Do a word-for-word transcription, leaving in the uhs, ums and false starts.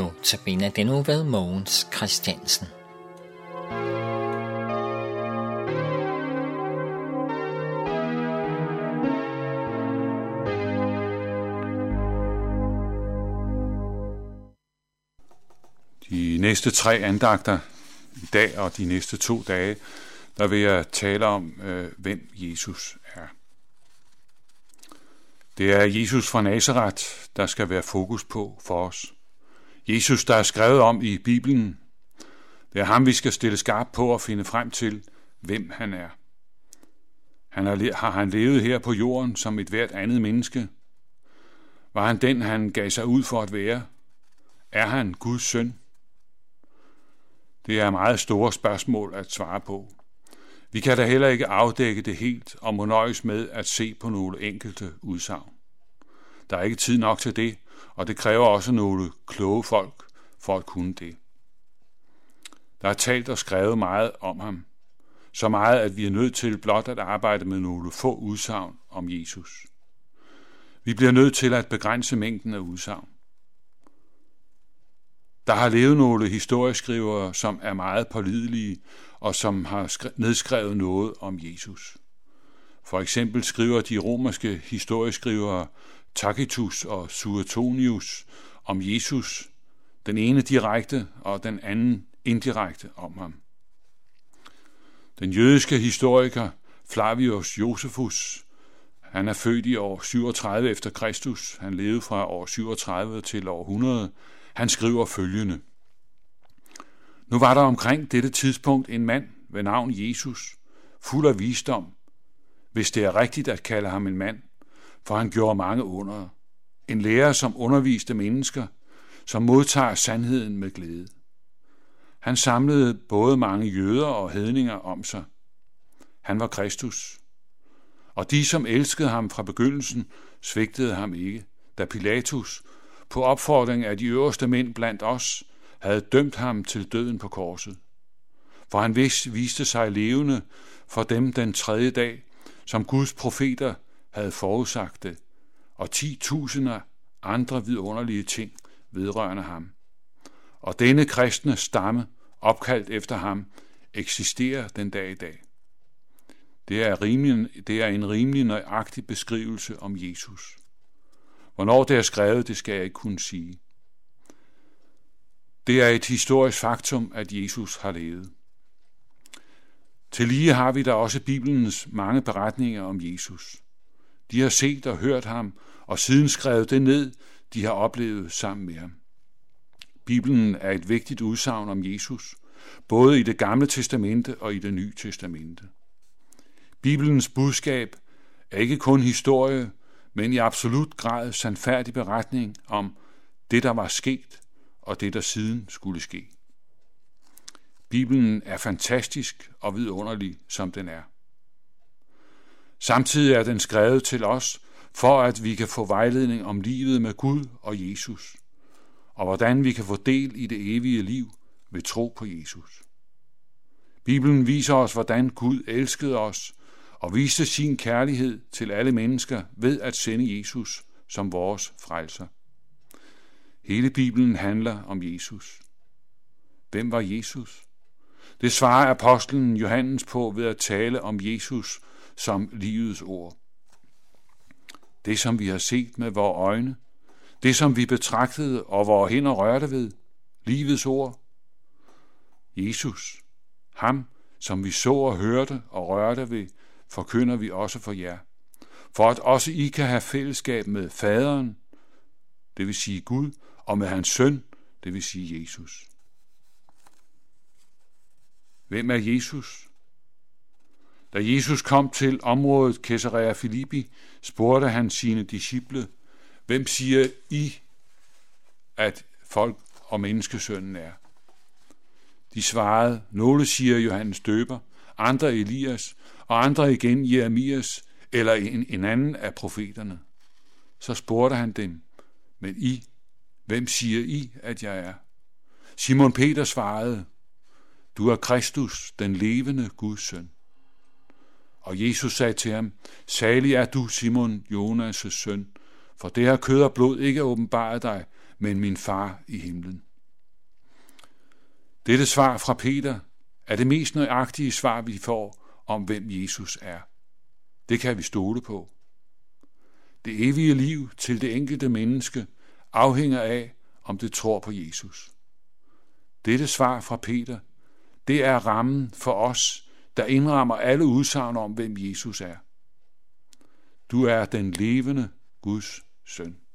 nu tabiner den nu ved Mogens Christiansen. De næste tre andagter i dag og de næste to dage, der vil jeg tale om, hvem Jesus er. Det er Jesus fra Nazaret, der skal være fokus på for os. Jesus, der er skrevet om i Bibelen. Det er ham, vi skal stille skarpt på og finde frem til, hvem han er. Han har, har han levet her på jorden som et hvert andet menneske? Var han den, han gav sig ud for at være? Er han Guds søn? Det er meget store spørgsmål at svare på. Vi kan da heller ikke afdække det helt og må nøjes med at se på nogle enkelte udsagn. Der er ikke tid nok til det, og det kræver også nogle kloge folk for at kunne det. Der er talt og skrevet meget om ham. Så meget, at vi er nødt til blot at arbejde med nogle få udsagn om Jesus. Vi bliver nødt til at begrænse mængden af udsagn. Der har levet nogle historieskrivere, som er meget pålidelige og som har nedskrevet noget om Jesus. For eksempel skriver de romerske historieskrivere Tacitus og Suetonius om Jesus, den ene direkte og den anden indirekte om ham. Den jødiske historiker Flavius Josephus, han er født i år syvogtredive efter Kristus, han levede fra år syvogtredive til år hundrede, han skriver følgende. Nu var der omkring dette tidspunkt en mand ved navn Jesus, fuld af visdom, hvis det er rigtigt at kalde ham en mand, for han gjorde mange under. En lærer, som underviste mennesker, som modtager sandheden med glæde. Han samlede både mange jøder og hedninger om sig. Han var Kristus. Og de, som elskede ham fra begyndelsen, svigtede ham ikke, da Pilatus på opfordring af de øverste mænd blandt os, havde dømt ham til døden på korset. For han viste sig levende for dem den tredje dag, som Guds profeter havde forudsagt det, og ti tusinder andre vidunderlige ting vedrørende ham. Og denne kristne stamme, opkaldt efter ham, eksisterer den dag i dag. Det er, rimelig, det er en rimelig nøjagtig beskrivelse om Jesus. Hvornår det er skrevet, det skal jeg ikke kunne sige. Det er et historisk faktum, at Jesus har levet. Tillige har vi der også Bibelens mange beretninger om Jesus. De har set og hørt ham, og siden skrevet det ned, de har oplevet sammen med ham. Bibelen er et vigtigt udsagn om Jesus, både i det gamle testamente og i det nye testamente. Bibelens budskab er ikke kun historie, men i absolut grad sandfærdig beretning om det, der var sket, og det, der siden skulle ske. Bibelen er fantastisk og vidunderlig, som den er. Samtidig er den skrevet til os, for at vi kan få vejledning om livet med Gud og Jesus, og hvordan vi kan få del i det evige liv ved tro på Jesus. Bibelen viser os, hvordan Gud elskede os, og viste sin kærlighed til alle mennesker ved at sende Jesus som vores frelser. Hele Bibelen handler om Jesus. Hvem var Jesus? Det svarer apostlen Johannes på ved at tale om Jesus som livets ord. Det, som vi har set med vores øjne, det, som vi betragtede og vores hænder rørte ved, livets ord. Jesus, ham, som vi så og hørte og rørte ved, forkynder vi også for jer, for at også I kan have fællesskab med faderen, det vil sige Gud, og med hans søn, det vil sige Jesus. Hvem er Jesus? Da Jesus kom til området Cæsarea Filippi, spurgte han sine disciple, hvem siger I, at folk og menneskesønnen er? De svarede, nogle siger Johannes Døber, andre Elias, og andre igen Jeremias, eller en, en anden af profeterne. Så spurgte han dem, men I, hvem siger I, at jeg er? Simon Peter svarede, du er Kristus, den levende Guds søn. Og Jesus sagde til ham, salig er du, Simon, Jonas' søn, for det her kød og blod ikke åbenbaret dig, men min far i himlen. Dette svar fra Peter er det mest nøjagtige svar, vi får om, hvem Jesus er. Det kan vi stole på. Det evige liv til det enkelte menneske afhænger af, om det tror på Jesus. Dette svar fra Peter, det er rammen for os, der indrammer alle udsagn om, hvem Jesus er. Du er den levende Guds søn.